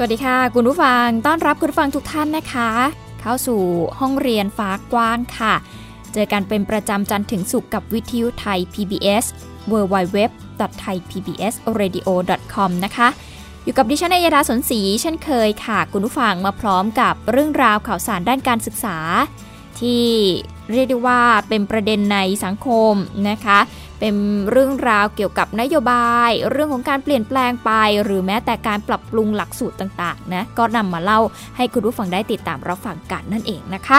สวัสดีค่ะคุณผู้ฟังต้อนรับคุณผู้ฟังทุกท่านนะคะเข้าสู่ห้องเรียนฟ้ากว้างค่ะเจอกันเป็นประจำจันทร์ถึงศุกร์กับวิทยุไทย PBS www.thaipbsradio.com นะคะอยู่กับดิฉันอัยดาสนศรีเช่นเคยค่ะคุณผู้ฟังมาพร้อมกับเรื่องราวข่าวสารด้านการศึกษาที่เรียกได้ว่าเป็นประเด็นในสังคมนะคะเป็นเรื่องราวเกี่ยวกับนโยบายเรื่องของการเปลี่ยนแปลงไปหรือแม้แต่การปรับปรุงหลักสูตรต่างๆนะก็นำมาเล่าให้คุณผู้ฟังได้ติดตามรับฟังกันนั่นเองนะคะ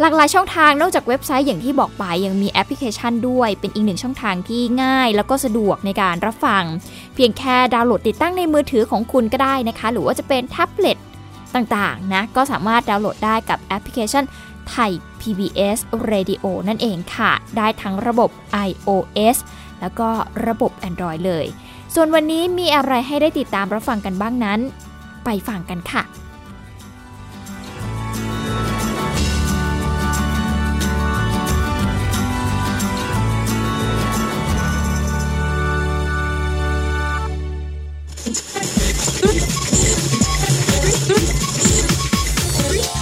หลากหลายช่องทางนอกจากเว็บไซต์อย่างที่บอกไปยังมีแอปพลิเคชันด้วยเป็นอีกหนึ่งช่องทางที่ง่ายแล้วก็สะดวกในการรับฟังเพียงแค่ดาวน์โหลดติดตั้งในมือถือของคุณก็ได้นะคะหรือว่าจะเป็นแท็บเล็ตต่างๆนะก็สามารถดาวน์โหลดได้กับแอปพลิเคชันไทย PBS Radio นั่นเองค่ะได้ทั้งระบบ iOS แล้วก็ระบบ Android เลยส่วนวันนี้มีอะไรให้ได้ติดตามรับฟังกันบ้างนั้นไปฟังกันค่ะ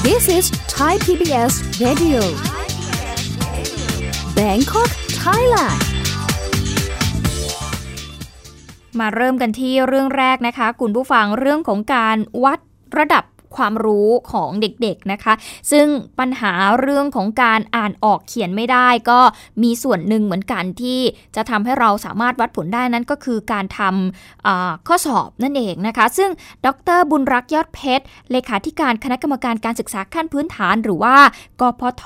This is Thai PBS Radio. Bangkok, Thailand. มาเริ่มกันที่เรื่องแรกนะคะคุณผู้ฟังเรื่องของการวัดระดับความรู้ของเด็กๆนะคะซึ่งปัญหาเรื่องของการอ่านออกเขียนไม่ได้ก็มีส่วนหนึ่งเหมือนกันที่จะทำให้เราสามารถวัดผลได้นั้นก็คือการทำข้อสอบนั่นเองนะคะซึ่งดร.บุญรักษ์ยอดเพชรเลขาธิการคณะกรรมการการศึกษาขั้นพื้นฐานหรือว่ากพฐ.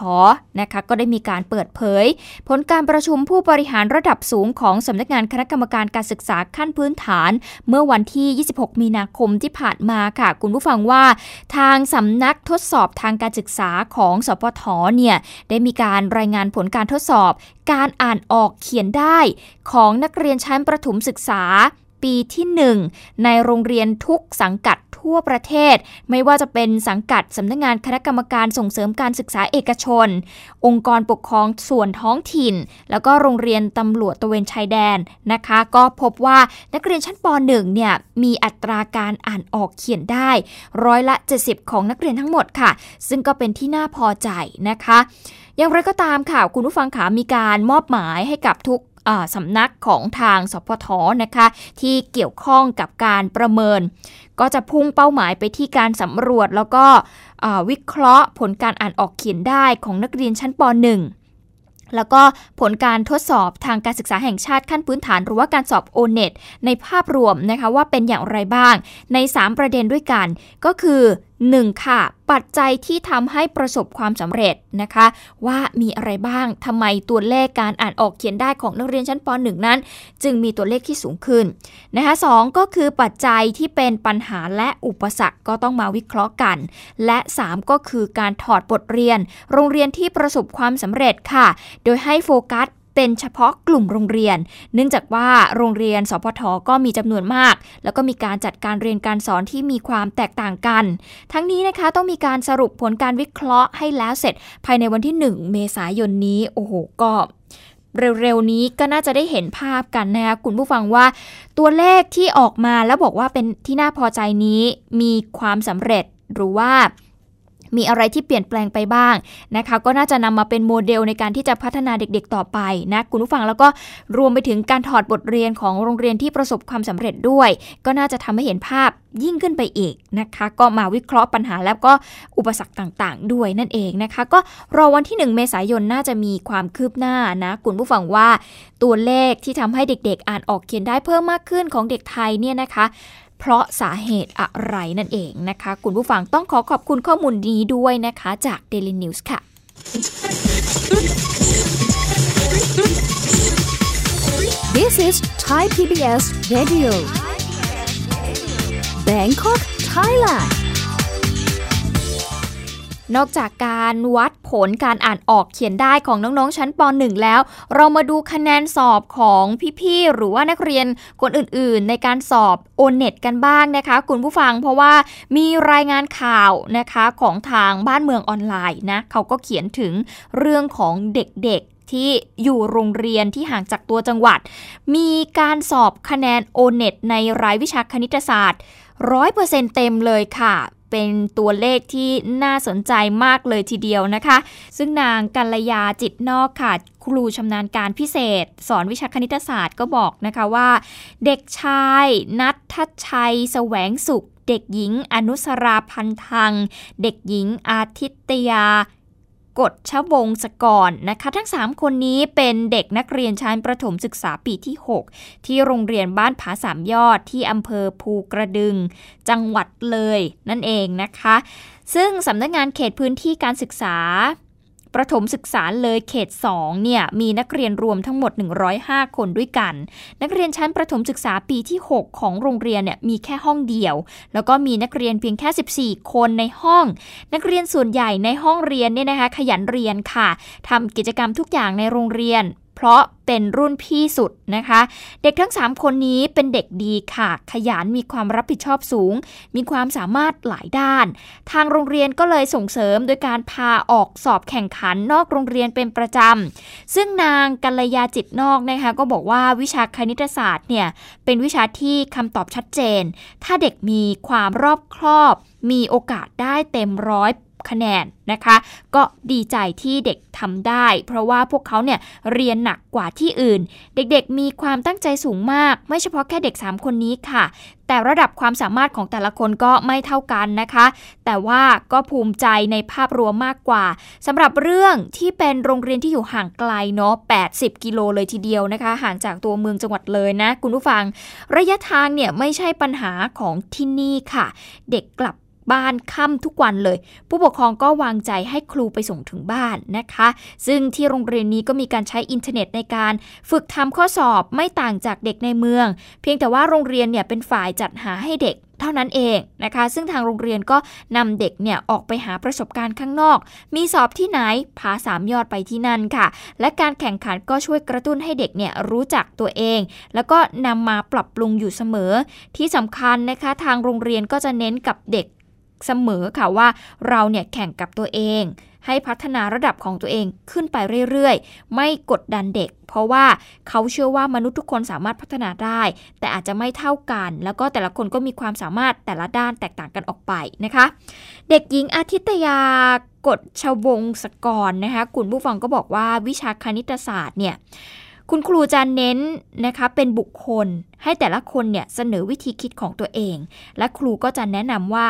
นะคะก็ได้มีการเปิดเผยผลการประชุมผู้บริหารระดับสูงของสำนักงานคณะกรรมการการศึกษาขั้นพื้นฐานเมื่อวันที่26มีนาคมที่ผ่านมาค่ะคุณผู้ฟังว่าทางสำนักทดสอบทางการศึกษาของสพฐเนี่ยได้มีการรายงานผลการทดสอบการอ่านออกเขียนได้ของนักเรียนชั้นประถมศึกษาปีที่1ในโรงเรียนทุกสังกัดทั่วประเทศไม่ว่าจะเป็นสังกัดสำนักงานคณะกรรมการส่งเสริมการศึกษาเอกชนองค์กรปกครองส่วนท้องถิ่นแล้วก็โรงเรียนตำรวจตระเวนชายแดนนะคะก็พบว่านักเรียนชั้นป.1 เนี่ยมีอัตราการอ่านออกเขียนได้ร้อยละ70ของนักเรียนทั้งหมดค่ะซึ่งก็เป็นที่น่าพอใจนะคะอย่างไรก็ตามค่ะคุณผู้ฟังขามีการมอบหมายให้กับทุกสำนักของทางสพฐนะคะที่เกี่ยวข้องกับการประเมินก็จะพุ่งเป้าหมายไปที่การสำรวจแล้วก็วิเคราะห์ผลการอ่านออกเขียนได้ของนักเรียนชั้นป.1 แล้วก็ผลการทดสอบทางการศึกษาแห่งชาติขั้นพื้นฐานหรือว่าการสอบ O-NET ในภาพรวมนะคะว่าเป็นอย่างไรบ้างใน3ประเด็นด้วยกันก็คือ1ค่ะปัจจัยที่ทำให้ประสบความสำเร็จนะคะว่ามีอะไรบ้างทำไมตัวเลขการอ่านออกเขียนได้ของนักเรียนชั้นป.1 นั้นจึงมีตัวเลขที่สูงขึ้นนะคะ2ก็คือปัจจัยที่เป็นปัญหาและอุปสรรคก็ต้องมาวิเคราะห์กันและ3ก็คือการถอดบทเรียนโรงเรียนที่ประสบความสำเร็จค่ะโดยให้โฟกัสเป็นเฉพาะกลุ่มโรงเรียนเนื่องจากว่าโรงเรียนสพฐก็มีจำนวนมากแล้วก็มีการจัดการเรียนการสอนที่มีความแตกต่างกันทั้งนี้นะคะต้องมีการสรุปผลการวิเคราะห์ให้แล้วเสร็จภายในวันที่1เมษายนนี้โอ้โหก็เร็วๆนี้ก็น่าจะได้เห็นภาพกันนะคะคุณผู้ฟังว่าตัวเลขที่ออกมาแล้วบอกว่าเป็นที่น่าพอใจนี้มีความสำเร็จหรือว่า มีอะไรที่เปลี่ยนแปลงไปบ้างนะคะก็น่าจะนำมาเป็นโมเดลในการที่จะพัฒนาเด็กๆต่อไปนะคุณผู้ฟังแล้วก็รวมไปถึงการถอดบทเรียนของโรงเรียนที่ประสบความสำเร็จด้วยก็น่าจะทำให้เห็นภาพยิ่งขึ้นไปอีกนะคะก็มาวิเคราะห์ปัญหาแล้วก็อุปสรรคต่างๆด้วยนั่นเองนะคะก็รอวันที่1เมษายนน่าจะมีความคืบหน้านะคุณผู้ฟังว่าตัวเลขที่ทำให้เด็กๆอ่านออกเขียนได้เพิ่มมากขึ้นของเด็กไทยเนี่ยนะคะเพราะสาเหตุอะไรนั่นเองนะคะคุณผู้ฟังต้องขอขอบคุณข้อมูลนี้ด้วยนะคะจาก Daily News ค่ะThis is Thai PBS Radio Bangkok Thailand นอกจากการวัดผลการอ่านออกเขียนได้ของน้องๆชั้นป .1 แล้วเรามาดูคะแนนสอบของพี่ๆหรือว่านักเรียนคนอื่นๆในการสอบ O-NET กันบ้างนะคะคุณผู้ฟังเพราะว่ามีรายงานข่าวนะคะของทางบ้านเมืองออนไลน์นะเขาก็เขียนถึงเรื่องของเด็กๆที่อยู่โรงเรียนที่ห่างจากตัวจังหวัดมีการสอบคะแนน O-NET ในรายวิชาคณิตศาสตร์ 100% เต็มเลยค่ะเป็นตัวเลขที่น่าสนใจมากเลยทีเดียวนะคะซึ่งนางกัลยาจิตนอกค่ะครูชำนาญการพิเศษสอนวิชาคณิตศาสตร์ก็บอกนะคะว่าเด็กชายณัฐชัยแสวงสุขเด็กหญิงอนุสราพันธังเด็กหญิงอาทิตยากฎชวงศ์สกรนะคะทั้ง3คนนี้เป็นเด็กนักเรียนชั้นประถมศึกษาปีที่6ที่โรงเรียนบ้านผาสามยอดที่อำเภอภูกระดึงจังหวัดเลยนั่นเองนะคะซึ่งสำนักงานเขตพื้นที่การศึกษาประถมศึกษาเลยเขต2เนี่ยมีนักเรียนรวมทั้งหมด105คนด้วยกันนักเรียนชั้นประถมศึกษาปีที่6ของโรงเรียนเนี่ยมีแค่ห้องเดียวแล้วก็มีนักเรียนเพียงแค่14คนในห้องนักเรียนส่วนใหญ่ในห้องเรียนเนี่ยนะคะขยันเรียนค่ะทำกิจกรรมทุกอย่างในโรงเรียนเพราะเป็นรุ่นพี่สุดนะคะเด็กทั้ง3คนนี้เป็นเด็กดีค่ะขยันมีความรับผิดชอบสูงมีความสามารถหลายด้านทางโรงเรียนก็เลยส่งเสริมโดยการพาออกสอบแข่งขันนอกโรงเรียนเป็นประจำซึ่งนางกัลยาจิตนอกนะคะก็บอกว่าวิชาคณิตศาสตร์เนี่ยเป็นวิชาที่คำตอบชัดเจนถ้าเด็กมีความรอบคอบมีโอกาสได้เต็มร้อยคะแนนนะคะก็ดีใจที่เด็กทำได้เพราะว่าพวกเขาเนี่ยเรียนหนักกว่าที่อื่นเด็กๆมีความตั้งใจสูงมากไม่เฉพาะแค่เด็ก3คนนี้ค่ะแต่ระดับความสามารถของแต่ละคนก็ไม่เท่ากันนะคะแต่ว่าก็ภูมิใจในภาพรวมมากกว่าสำหรับเรื่องที่เป็นโรงเรียนที่อยู่ห่างไกลเนาะ80กิโลเลยทีเดียวนะคะห่างจากตัวเมืองจังหวัดเลยนะคุณผู้ฟังระยะทางเนี่ยไม่ใช่ปัญหาของที่นี่ค่ะเด็กกลับบ้านค่ำทุกวันเลยผู้ปกครองก็วางใจให้ครูไปส่งถึงบ้านนะคะซึ่งที่โรงเรียนนี้ก็มีการใช้อินเทอร์เน็ตในการฝึกทำข้อสอบไม่ต่างจากเด็กในเมืองเพียงแต่ว่าโรงเรียนเนี่ยเป็นฝ่ายจัดหาให้เด็กเท่านั้นเองนะคะซึ่งทางโรงเรียนก็นำเด็กเนี่ยออกไปหาประสบการณ์ข้างนอกมีสอบที่ไหนพาสามยอดไปที่นั่นค่ะและการแข่งขันก็ช่วยกระตุ้นให้เด็กเนี่ยรู้จักตัวเองแล้วก็นำมาปรับปรุงอยู่เสมอที่สำคัญนะคะทางโรงเรียนก็จะเน้นกับเด็กเสมอค่ะว่าเราเนี่ยแข่งกับตัวเองให้พัฒนาระดับของตัวเองขึ้นไปเรื่อยๆไม่กดดันเด็กเพราะว่าเขาเชื่อว่ามนุษย์ทุกคนสามารถพัฒนาได้แต่อาจจะไม่เท่ากันแล้วก็แต่ละคนก็มีความสามารถแต่ละด้านแตกต่างกันออกไปนะคะเด็กหญิงอาทิตยากฎชวงศ์สกรนะคะคุณผู้ฟังก็บอกว่าวิชาคณิตศาสตร์เนี่ยคุณครูจะเน้นนะคะเป็นบุคคลให้แต่ละคนเนี่ยเสนอวิธีคิดของตัวเองและครูก็จะแนะนำว่า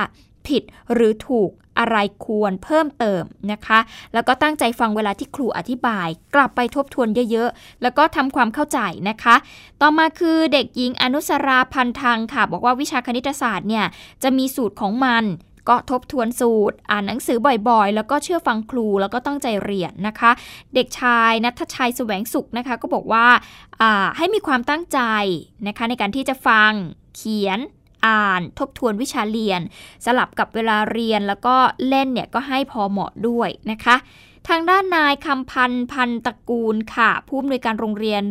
ผิดหรือถูกอะไรควรเพิ่มเติมนะคะแล้วก็ตั้งใจฟังเวลาที่ครูอธิบายกลับไปทบทวนเยอะๆแล้วก็ทำความเข้าใจนะคะต่อมาคือเด็กหญิงอนุสราพันธังค่ะบอกว่าวิชาคณิตศาสตร์เนี่ยจะมีสูตรของมันก็ทบทวนสูตรอ่านหนังสือบ่อยๆแล้วก็เชื่อฟังครูแล้วก็ตั้งใจเรียนนะคะเด็กชายณัฐชัยแสวงสุขนะคะก็บอกว่าให้มีความตั้งใจนะคะในการที่จะฟังเขียนอ่านทบทวนวิชาเรียนสลับกับเวลาเรียนแล้วก็เล่นเนี่ยก็ให้พอเหมาะด้วยนะคะทางด้านนายคำพันธ์พันตระกูลค่ะผู้อำนวยการโรงเรียน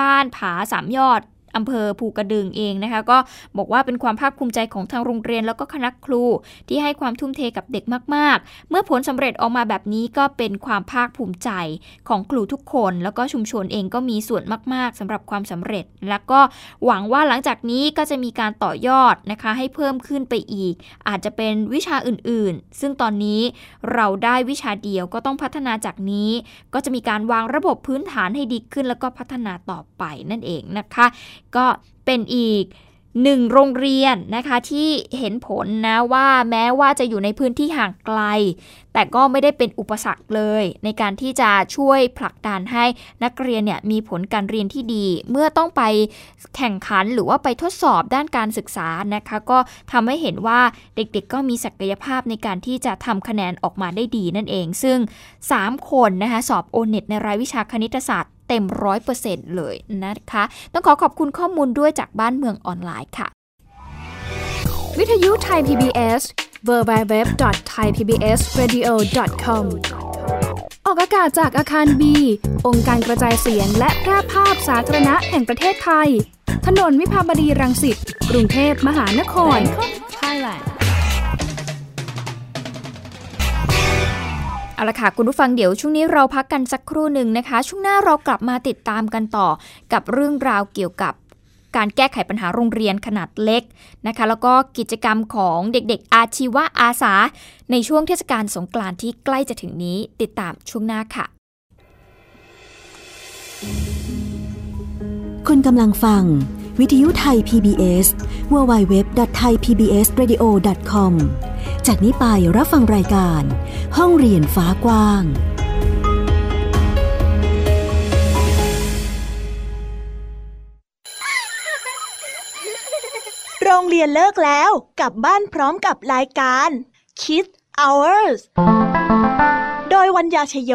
บ้านผาสามยอด อำเภอภูกระดึงเองนะคะก็บอกว่าเป็นความภาคภูมิใจของทางโรงเรียนแล้วก็คณะครูที่ให้ความทุ่มเทกับเด็กมากๆเมื่อผลสำเร็จออกมาแบบนี้ก็เป็นความภาคภูมิใจของครูทุกคนแล้วก็ชุมชนเองก็มีส่วนมากๆสำหรับความสำเร็จแล้วก็หวังว่าหลังจากนี้ก็จะมีการต่อยอดนะคะให้เพิ่มขึ้นไปอีกอาจจะเป็นวิชาอื่นๆซึ่งตอนนี้เราได้วิชาเดียวก็ต้องพัฒนาจากนี้ก็จะมีการวางระบบพื้นฐานให้ดีขึ้นแล้วก็พัฒนาต่อไปนั่นเองนะคะก็เป็นอีกหนึ่งโรงเรียนนะคะที่เห็นผลนะว่าแม้ว่าจะอยู่ในพื้นที่ห่างไกลแต่ก็ไม่ได้เป็นอุปสรรคเลยในการที่จะช่วยผลักดันให้นักเรียนเนี่ยมีผลการเรียนที่ดีเมื่อต้องไปแข่งขันหรือว่าไปทดสอบด้านการศึกษานะคะก็ทำให้เห็นว่าเด็กๆก็มีศักยภาพในการที่จะทำคะแนนออกมาได้ดีนั่นเองซึ่ง3คนนะคะสอบโอเน็ตในรายวิชาคณิตศาสตร์เต็ม 100% เลยนะคะต้องขอบคุณข้อมูลด้วยจากบ้านเมืองออนไลน์ค่ะวิทยุไทย PBS www.thaipbsradio.com ออกอากาศจากอาคาร B องค์การกระจายเสียงและแพร่ภาพสาธารณะแห่งประเทศไทยถนนวิภาวดีรังสิตกรุงเทพมหานครเอาล่ะค่ะคุณผู้ฟังเดี๋ยวช่วงนี้เราพักกันสักครู่หนึ่งนะคะช่วงหน้าเรากลับมาติดตามกันต่อกับเรื่องราวเกี่ยวกับการแก้ไขปัญหาโรงเรียนขนาดเล็กนะคะแล้วก็กิจกรรมของเด็กๆอาชีวะอาสาในช่วงเทศกาลสงกรานต์ที่ใกล้จะถึงนี้ติดตามช่วงหน้าค่ะคุณกำลังฟังวิทยุไทย PBS www.thaipbsradio.com จากนี้ไปรับฟังรายการห้องเรียนฟ้ากว้างโรงเรียนเลิกแล้วกลับบ้านพร้อมกับรายการ Kids Hours โดยวัญญาชโย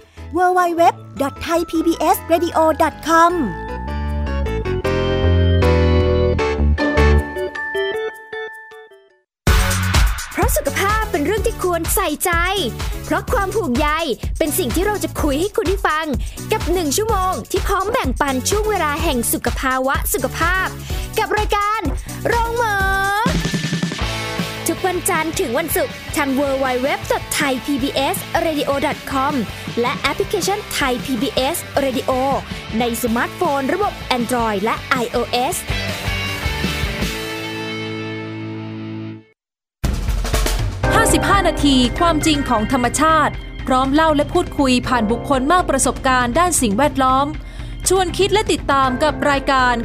www.thaipbsradio.com เพราะสุขภาพเป็นเรื่องที่ควรใส่ใจเพราะความผูกใยเป็นสิ่งที่เราจะคุยให้คุณได้ฟังกับ1ชั่วโมงที่พร้อมแบ่งปันช่วงเวลาแห่งสุขภาวะสุขภาพกับรายการโรงหมอทุกวันจันทร์ถึงวันศุกร์ทาง www.thaipbsradio.com และแอปพลิเคชัน Thai PBS Radio ในสมาร์ทโฟนระบบ Android และ iOS 55 นาทีความจริงของธรรมชาติพร้อมเล่าและพูดคุยผ่านบุคคลมากประสบการณ์ด้านสิ่งแวดล้อมชวนคิดและติดตามกับรายการ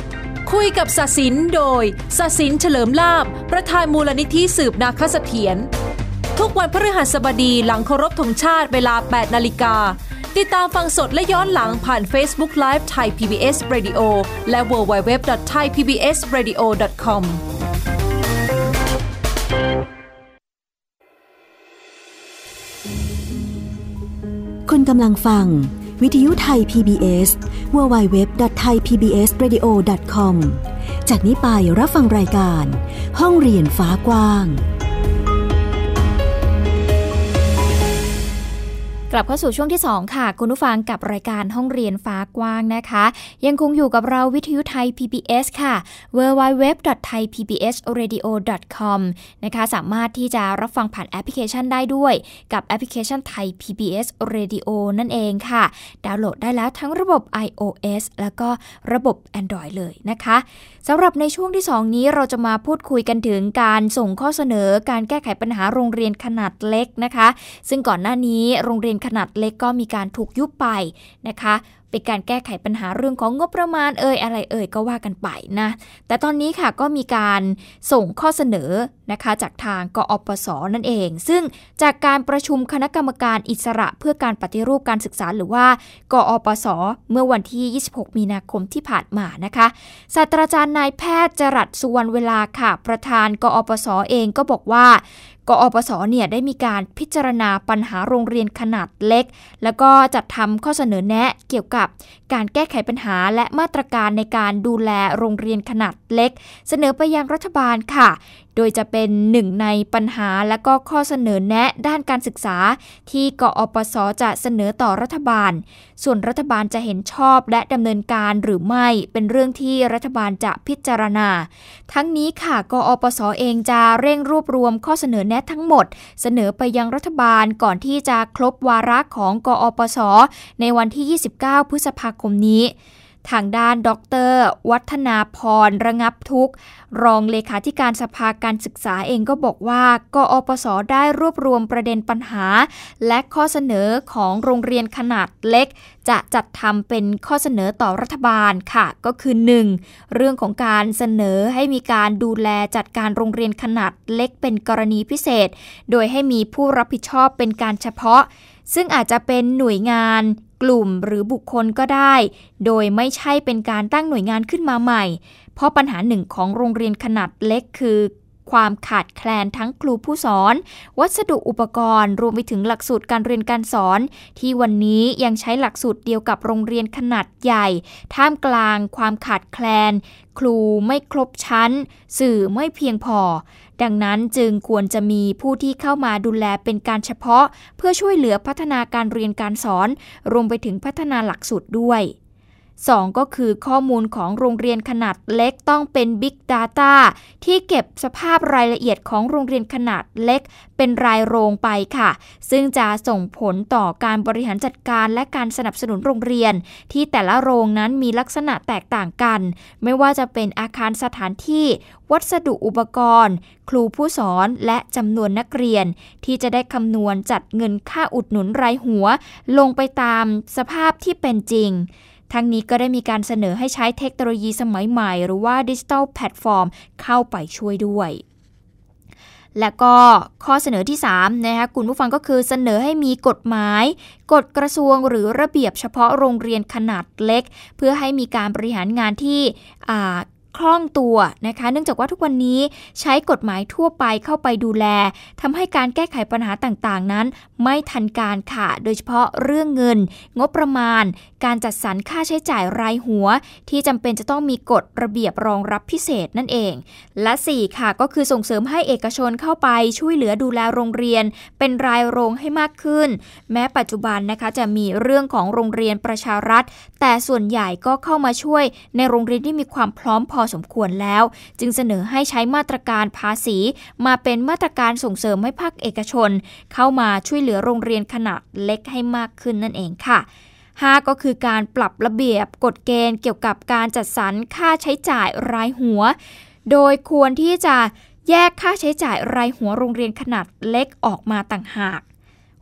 คุยกับศศินโดยศศินเฉลิมลาภประธานมูลนิธิสืบนาคเสถียรทุกวันพฤหัสบดีหลังเคารพธงชาติเวลา 8:00 น.ติดตามฟังสดและย้อนหลังผ่าน Facebook Live Thai PBS Radio และ www.thaipbsradio.com คุณกำลังฟังวิทยุไทย PBS www.thaipbsradio.com จากนี้ไปรับฟังรายการห้องเรียนฟ้ากว้างกลับเข้าสู่ช่วงที่2ค่ะคุณผู้ฟังกับรายการห้องเรียนฟ้ากว้างนะคะยังคงอยู่กับเราวิทยุไทย PBS ค่ะ www.thaipbsradio.com นะคะสามารถที่จะรับฟังผ่านแอปพลิเคชันได้ด้วยกับแอปพลิเคชัน Thai PBS Radio นั่นเองค่ะดาวน์โหลดได้แล้วทั้งระบบ iOS แล้วก็ระบบ Android เลยนะคะสำหรับในช่วงที่2นี้เราจะมาพูดคุยกันถึงการส่งข้อเสนอการแก้ไขปัญหาโรงเรียนขนาดเล็กนะคะซึ่งก่อนหน้านี้โรงเรียน นขนาดเล็กก็มีการถูกยุบไปนะคะเป็นการแก้ไขปัญหาเรื่องของงบประมาณอะไรก็ว่ากันไปนะแต่ตอนนี้ค่ะก็มีการส่งข้อเสนอนะคะจากทางกอปส.นั่นเองซึ่งจากการประชุมคณะกรรมการอิสระเพื่อการปฏิรูปการศึกษาหรือว่ากอปส.เมื่อวันที่26มีนาคมที่ผ่านมานะคะศาสตราจารย์นายแพทย์จรัสสุวรรณเวลาค่ะประธานกอปส.เองก็บอกว่ากอปส.เนี่ยได้มีการพิจารณาปัญหาโรงเรียนขนาดเล็กแล้วก็จัดทำข้อเสนอแนะเกี่ยวกับการแก้ไขปัญหาและมาตรการในการดูแลโรงเรียนขนาดเล็กเสนอไปยังรัฐบาลค่ะโดยจะเป็นหนึ่งในปัญหาและก็ข้อเสนอแนะด้านการศึกษาที่กอปส.จะเสนอต่อรัฐบาลส่วนรัฐบาลจะเห็นชอบและดำเนินการหรือไม่เป็นเรื่องที่รัฐบาลจะพิจารณาทั้งนี้ค่ะกอปส.เองจะเร่งรวบรวมข้อเสนอแนะทั้งหมดเสนอไปยังรัฐบาลก่อนที่จะครบวาระของกอปส.ในวันที่29พฤษภาคมนี้ทางด้านดร.วัฒนาพรระงับทุกข์รองเลขาธิการสภาการศึกษาเองก็บอกว่ากอปส.ได้รวบรวมประเด็นปัญหาและข้อเสนอของโรงเรียนขนาดเล็กจะจัดทำเป็นข้อเสนอต่อรัฐบาลค่ะก็คือ 1. เรื่องของการเสนอให้มีการดูแลจัดการโรงเรียนขนาดเล็กเป็นกรณีพิเศษโดยให้มีผู้รับผิดชอบเป็นการเฉพาะซึ่งอาจจะเป็นหน่วยงานกลุ่มหรือบุคคลก็ได้โดยไม่ใช่เป็นการตั้งหน่วยงานขึ้นมาใหม่เพราะปัญหาหนึ่งของโรงเรียนขนาดเล็กคือความขาดแคลนทั้งครูผู้สอนวัสดุอุปกรณ์รวมไปถึงหลักสูตรการเรียนการสอนที่วันนี้ยังใช้หลักสูตรเดียวกับโรงเรียนขนาดใหญ่ท่ามกลางความขาดแคลนครูไม่ครบชั้นสื่อไม่เพียงพอดังนั้นจึงควรจะมีผู้ที่เข้ามาดูแลเป็นการเฉพาะเพื่อช่วยเหลือพัฒนาการเรียนการสอนรวมไปถึงพัฒนาหลักสูตรด้วย2. ก็คือข้อมูลของโรงเรียนขนาดเล็กต้องเป็น Big Data ที่เก็บสภาพรายละเอียดของโรงเรียนขนาดเล็กเป็นรายโรงไปค่ะซึ่งจะส่งผลต่อการบริหารจัดการและการสนับสนุนโรงเรียนที่แต่ละโรงนั้นมีลักษณะแตกต่างกันไม่ว่าจะเป็นอาคารสถานที่วัสดุอุปกรณ์ครูผู้สอนและจำนวนนักเรียนที่จะได้คำนวณจัดเงินค่าอุดหนุนรายหัวลงไปตามสภาพที่เป็นจริงทั้งนี้ก็ได้มีการเสนอให้ใช้เทคโนโลยีสมัยใหม่หรือว่าดิจิทัลแพลตฟอร์มเข้าไปช่วยด้วยและก็ข้อเสนอที่3นะคะคุณผู้ฟังก็คือเสนอให้มีกฎหมายกฎกระทรวงหรือระเบียบเฉพาะโรงเรียนขนาดเล็กเพื่อให้มีการบริหารงานที่คล่องตัวนะคะเนื่องจากว่าทุกวันนี้ใช้กฎหมายทั่วไปเข้าไปดูแลทำให้การแก้ไขปัญหาต่างๆนั้นไม่ทันการค่ะโดยเฉพาะเรื่องเงินงบประมาณการจัดสรรค่าใช้จ่ายรายหัวที่จำเป็นจะต้องมีกฎระเบียบรองรับพิเศษนั่นเองและ4ค่ะก็คือส่งเสริมให้เอกชนเข้าไปช่วยเหลือดูแลโรงเรียนเป็นรายโรงให้มากขึ้นแม้ปัจจุบันนะคะจะมีเรื่องของโรงเรียนประชารัฐแต่ส่วนใหญ่ก็เข้ามาช่วยในโรงเรียนที่มีความพร้อมพอสมควรแล้วจึงเสนอให้ใช้มาตรการภาษีมาเป็นมาตรการส่งเสริมให้ภาคเอกชนเข้ามาช่วยเหลือโรงเรียนขนาดเล็กให้มากขึ้นนั่นเองค่ะ5ก็คือการปรับระเบียบกฎเกณฑ์เกี่ยวกับการจัดสรรค่าใช้จ่ายรายหัวโดยควรที่จะแยกค่าใช้จ่ายรายหัวโรงเรียนขนาดเล็กออกมาต่างหาก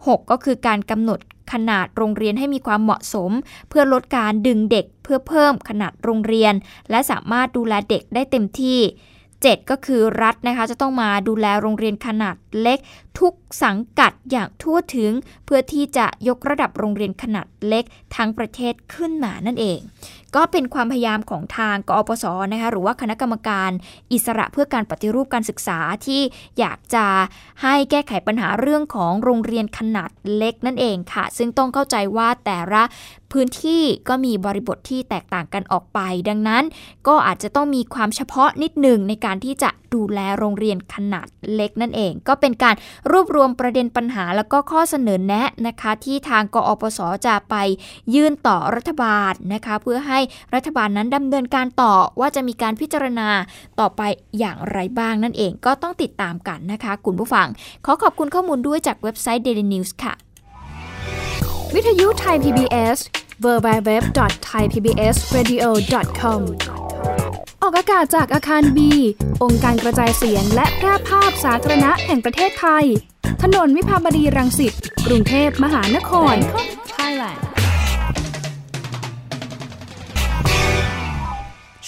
6ก็คือการกำหนดขนาดโรงเรียนให้มีความเหมาะสมเพื่อลดการดึงเด็กเพื่อเพิ่มขนาดโรงเรียนและสามารถดูแลเด็กได้เต็มที่7ก็คือรัฐนะคะจะต้องมาดูแลโรงเรียนขนาดเล็กทุกสังกัดอย่างทั่วถึงเพื่อที่จะยกระดับโรงเรียนขนาดเล็กทั้งประเทศขึ้นมานั่นเองก็เป็นความพยายามของทางกอปส.นะคะหรือว่าคณะกรรมการอิสระเพื่อการปฏิรูปการศึกษาที่อยากจะให้แก้ไขปัญหาเรื่องของโรงเรียนขนาดเล็กนั่นเองค่ะซึ่งต้องเข้าใจว่าแต่ละพื้นที่ก็มีบริบทที่แตกต่างกันออกไปดังนั้นก็อาจจะต้องมีความเฉพาะนิดหนึ่งในการที่จะดูแลโรงเรียนขนาดเล็กนั่นเองก็เป็นการรวบรวมประเด็นปัญหาแล้วก็ข้อเสนอแนะนะคะที่ทางกอปส.จะไปยื่นต่อรัฐบาลนะคะเพื่อให้รัฐบาลนั้นดำเนินการต่อว่าจะมีการพิจารณาต่อไปอย่างไรบ้างนั่นเองก็ต้องติดตามกันนะคะคุณผู้ฟังขอขอบคุณข้อมูลด้วยจากเว็บไซต์ Daily News ค่ะวิทยุไทย PBS www.thaipbsradio.com ออกอากาศจากอาคาร B องค์การกระจายเสียงและแพร่ภาพสาธารณะแห่งประเทศไทยถนนวิภาวดีรังสิต กรุงเทพมหานคร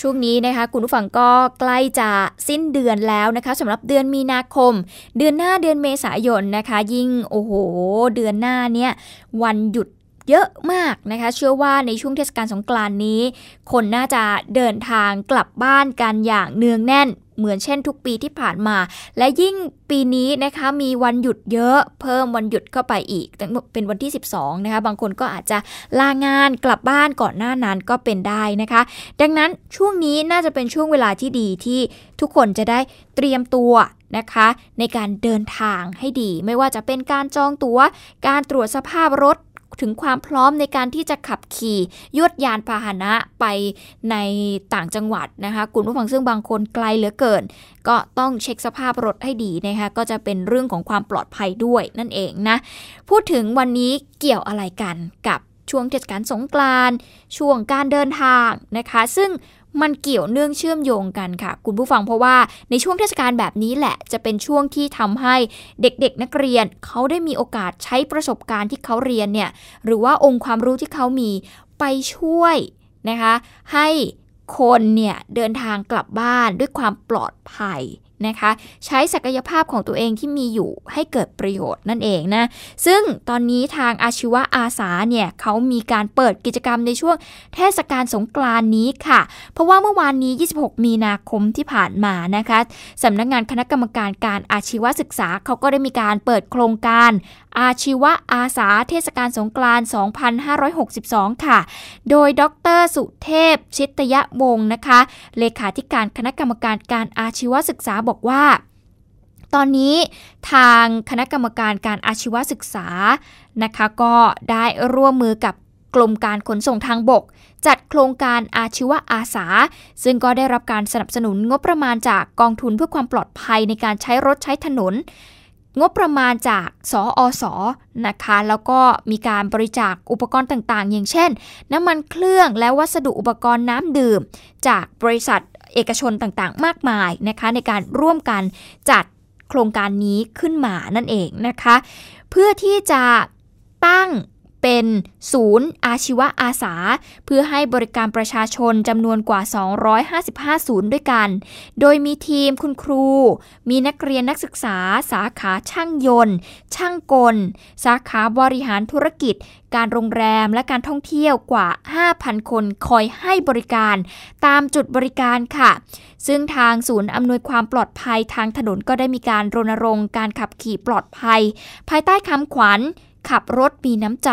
ช่วงนี้นะคะคุณผู้ฟังก็ใกล้จะสิ้นเดือนแล้วนะคะสำหรับเดือนมีนาคมเดือนหน้าเดือนเมษายนนะคะยิ่งโอ้โหเดือนหน้าเนี่ยวันหยุดเยอะมากนะคะเชื่อว่าในช่วงเทศกาลสงกรานต์นี้คนน่าจะเดินทางกลับบ้านกันอย่างเนืองแน่นเหมือนเช่นทุกปีที่ผ่านมาและยิ่งปีนี้นะคะมีวันหยุดเยอะเพิ่มวันหยุดเข้าไปอีกเป็นวันที่12นะคะบางคนก็อาจจะลางานกลับบ้านก่อนหน้านั้นก็เป็นได้นะคะดังนั้นช่วงนี้น่าจะเป็นช่วงเวลาที่ดีที่ทุกคนจะได้เตรียมตัวนะคะในการเดินทางให้ดีไม่ว่าจะเป็นการจองตั๋วการตรวจสภาพรถถึงความพร้อมในการที่จะขับขี่ยวดยานพาหนะไปในต่างจังหวัดนะคะคุณผู้ฟังซึ่งบางคนไกลเหลือเกินก็ต้องเช็คสภาพรถให้ดีนะคะก็จะเป็นเรื่องของความปลอดภัยด้วยนั่นเองนะพูดถึงวันนี้เกี่ยวอะไรกันกับช่วงเทศกาลสงกรานต์ช่วงการเดินทางนะคะซึ่งมันเกี่ยวเนื่องเชื่อมโยงกันค่ะคุณผู้ฟังเพราะว่าในช่วงเทศกาลแบบนี้แหละจะเป็นช่วงที่ทำให้เด็กๆนักเรียนเขาได้มีโอกาสใช้ประสบการณ์ที่เขาเรียนเนี่ยหรือว่าองค์ความรู้ที่เขามีไปช่วยนะคะให้คนเนี่ยเดินทางกลับบ้านด้วยความปลอดภัยนะคะใช้ศักยภาพของตัวเองที่มีอยู่ให้เกิดประโยชน์นั่นเองนะซึ่งตอนนี้ทางอาชีวะอาสาเนี่ยเขามีการเปิดกิจกรรมในช่วงเทศกาลสงกรานต์นี้ค่ะเพราะว่าเมื่อวานนี้26มีนาคมที่ผ่านมานะคะสำนักงานคณะกรรมการการอาชีวศึกษาเขาก็ได้มีการเปิดโครงการอาชีวะอาสาเทศกาลสงกรานต์2562ค่ะโดยดร.สุเทพชิตยวงศ์นะคะเลขาธิการคณะกรรมการการอาชีวศึกษาบอกว่าตอนนี้ทางคณะกรรมการการอาชีวศึกษานะคะก็ได้ร่วมมือกับกรมการขนส่งทางบกจัดโครงการอาชีวอาสาซึ่งก็ได้รับการสนับสนุนงบประมาณจากกองทุนเพื่อความปลอดภัยในการใช้รถใช้ถนนงบประมาณจากสอส.นะคะแล้วก็มีการบริจาคอุปกรณ์ต่างๆอย่างเช่นน้ำมันเครื่องและวัสดุอุปกรณ์น้ำดื่มจากบริษัทเอกชนต่างๆมากมายนะคะในการร่วมกันจัดโครงการนี้ขึ้นมานั่นเองนะคะเพื่อที่จะตั้งเป็นศูนย์อาชีวอาสาเพื่อให้บริการประชาชนจำนวนกว่า255ศูนย์ด้วยกันโดยมีทีมคุณครูมีนักเรียนนักศึกษาสาขาช่างยนต์ช่างกลสาขาบริหารธุรกิจการโรงแรมและการท่องเที่ยวกว่า 5,000 คนคอยให้บริการตามจุดบริการค่ะซึ่งทางศูนย์อำนวยความปลอดภัยทางถนนก็ได้มีการรณรงค์การขับขี่ปลอดภัยภายใต้คำขวัญขับรถมีน้ำใจ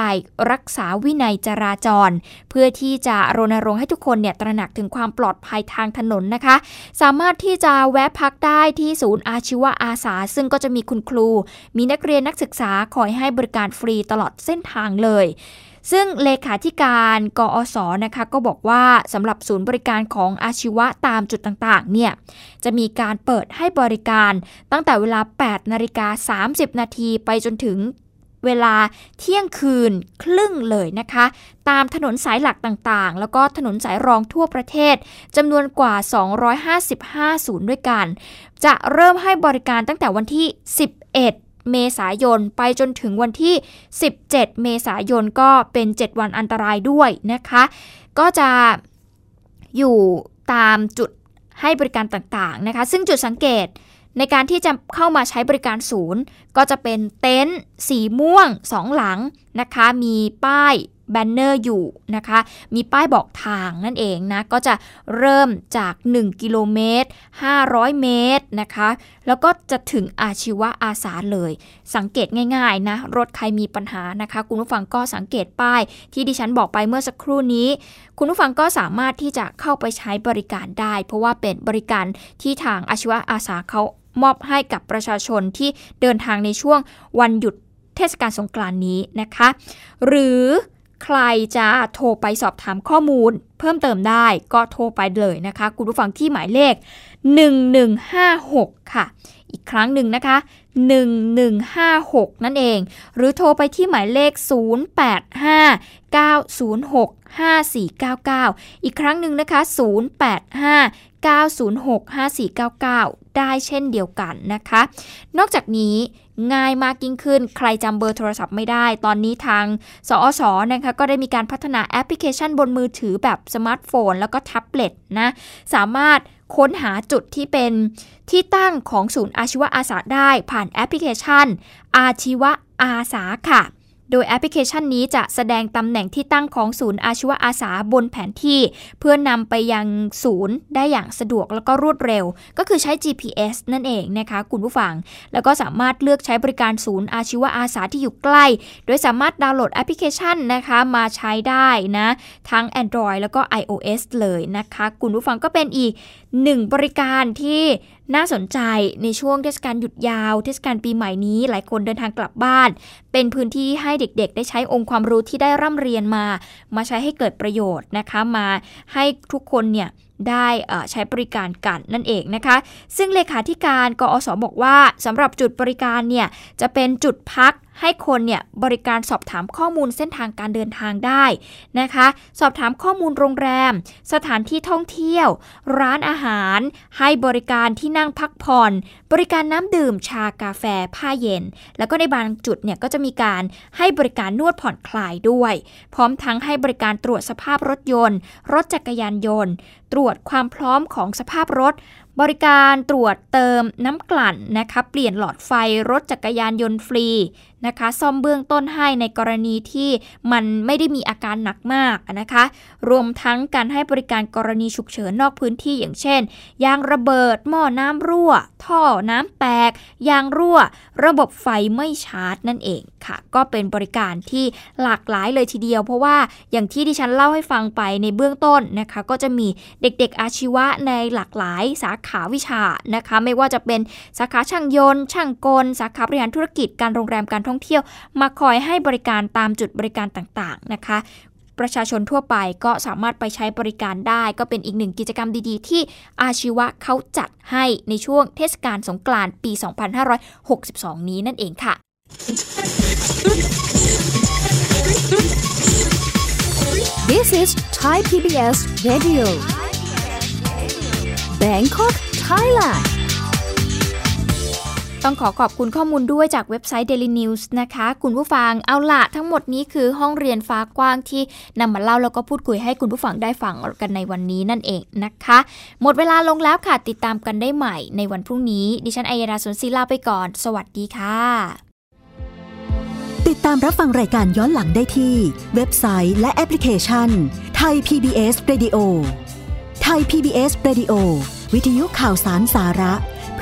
รักษาวินัยจราจรเพื่อที่จะรณรงค์ให้ทุกคนเนี่ยตระหนักถึงความปลอดภัยทางถนนนะคะสามารถที่จะแวะพักได้ที่ศูนย์อาชีวอาสาซึ่งก็จะมีคุณครูมีนักเรียนนักศึกษาคอยให้บริการฟรีตลอดเส้นทางเลยซึ่งเลขาธิการกอส.นะคะก็บอกว่าสำหรับศูนย์บริการของอาชีวะตามจุดต่างๆเนี่ยจะมีการเปิดให้บริการตั้งแต่เวลา 8:30 น.ไปจนถึงเวลาเที่ยงคืนครึ่งเลยนะคะตามถนนสายหลักต่างๆแล้วก็ถนนสายรองทั่วประเทศจำนวนกว่า255ศูนย์ด้วยกันจะเริ่มให้บริการตั้งแต่วันที่11เมษายนไปจนถึงวันที่17เมษายนก็เป็น7วันอันตรายด้วยนะคะก็จะอยู่ตามจุดให้บริการต่างๆนะคะซึ่งจุดสังเกตในการที่จะเข้ามาใช้บริการศูนย์ก็จะเป็นเต็นท์สีม่วง2หลังนะคะมีป้ายแบนเนอร์อยู่นะคะมีป้ายบอกทางนั่นเองนะก็จะเริ่มจาก1กิโลเมตร500เมตรนะคะแล้วก็จะถึงอาชีวอาสาเลยสังเกตง่ายๆนะรถใครมีปัญหานะคะคุณผู้ฟังก็สังเกตป้ายที่ดิฉันบอกไปเมื่อสักครู่นี้คุณผู้ฟังก็สามารถที่จะเข้าไปใช้บริการได้เพราะว่าเป็นบริการที่ทางอาชีวอาสาเขามอบให้กับประชาชนที่เดินทางในช่วงวันหยุดเทศกาลสงกรานต์นี้นะคะหรือใครจะโทรไปสอบถามข้อมูลเพิ่มเติมได้ก็โทรไปเลยนะคะคุณผู้ฟังที่หมายเลข1156ค่ะอีกครั้งหนึ่งนะคะ1156นั่นเองหรือโทรไปที่หมายเลข085 906 5499อีกครั้งหนึ่งนะคะ085 906 5499 ได้เช่นเดียวกันนะคะนอกจากนี้ง่ายมากยิ่งขึ้นใครจำเบอร์โทรศัพท์ไม่ได้ตอนนี้ทางสอส.นะคะก็ได้มีการพัฒนาแอปพลิเคชันบนมือถือแบบสมาร์ทโฟนแล้วก็แท็บเล็ตนะสามารถค้นหาจุดที่เป็นที่ตั้งของศูนย์อาชีวะอาสาได้ผ่านแอปพลิเคชันอาชีวะอาสาค่ะโดยแอปพลิเคชันนี้จะแสดงตำแหน่งที่ตั้งของศูนย์อาชีวะอาสาบนแผนที่เพื่อนำไปยังศูนย์ได้อย่างสะดวกแล้วก็รวดเร็วก็คือใช้ GPS นั่นเองนะคะคุณผู้ฟังแล้วก็สามารถเลือกใช้บริการศูนย์อาชีวะอาสาที่อยู่ใกล้โดยสามารถดาวน์โหลดแอปพลิเคชันนะคะมาใช้ได้นะทั้ง Android แล้วก็ iOS เลยนะคะคุณผู้ฟังก็เป็นอีกหนึ่งบริการที่น่าสนใจในช่วงเทศกาลหยุดยาวเทศกาลปีใหม่นี้หลายคนเดินทางกลับบ้านเป็นพื้นที่ให้เด็กๆได้ใช้องค์ความรู้ที่ได้ร่ำเรียนมาใช้ให้เกิดประโยชน์นะคะมาให้ทุกคนเนี่ยได้ใช้บริการกันนั่นเองนะคะซึ่งเลขาธิการกอส.บอกว่าสำหรับจุดบริการเนี่ยจะเป็นจุดพักให้คนเนี่ยบริการสอบถามข้อมูลเส้นทางการเดินทางได้นะคะสอบถามข้อมูลโรงแรมสถานที่ท่องเที่ยวร้านอาหารให้บริการที่นั่งพักผ่อนบริการน้ำดื่มชากาแฟผ้าเย็นแล้วก็ในบางจุดเนี่ยก็จะมีการให้บริการนวดผ่อนคลายด้วยพร้อมทั้งให้บริการตรวจสภาพรถยนต์รถจักรยานยนต์ตรวจความพร้อมของสภาพรถบริการตรวจเติมน้ำกลั่นนะคะเปลี่ยนหลอดไฟรถจักรยานยนต์ฟรีนะคะซ่อมเบื้องต้นให้ในกรณีที่มันไม่ได้มีอาการหนักมากนะคะรวมทั้งการให้บริการกรณีฉุกเฉินนอกพื้นที่อย่างเช่นยางระเบิดหม้อน้ำรั่วท่อน้ำแตกยางรั่วระบบไฟไม่ชาร์จนั่นเองค่ะก็เป็นบริการที่หลากหลายเลยทีเดียวเพราะว่าอย่างที่ดิฉันเล่าให้ฟังไปในเบื้องต้นนะคะก็จะมีเด็กๆอาชีวะในหลากหลายสาขาวิชานะคะไม่ว่าจะเป็นสาขาช่างยนต์ช่างกลสาขาบริหารธุรกิจการโรงแรมการท่องเที่ยวมาคอยให้บริการตามจุดบริการต่างๆนะคะประชาชนทั่วไปก็สามารถไปใช้บริการได้ก็เป็นอีกหนึ่งกิจกรรมดีๆที่อาชีวะเขาจัดให้ในช่วงเทศกาลสงกรานต์ปี 2562 นี้นั่นเองค่ะThis is Thai PBS Radio Bangkok Thailandต้องขอขอบคุณข้อมูลด้วยจากเว็บไซต์ Daily News นะคะคุณผู้ฟังเอาล่ะทั้งหมดนี้คือห้องเรียนฟ้ากว้างที่นำมาเล่าแล้วก็พูดคุยให้คุณผู้ฟังได้ฟังกันในวันนี้นั่นเองนะคะหมดเวลาลงแล้วค่ะติดตามกันได้ใหม่ในวันพรุ่งนี้ดิฉันอัยราสนศิลาไปก่อนสวัสดีค่ะติดตามรับฟังรายการย้อนหลังได้ที่เว็บไซต์และแอปพลิเคชัน Thai PBS Radio Thai PBS Radio วิทยุข่าวสารสาระเพ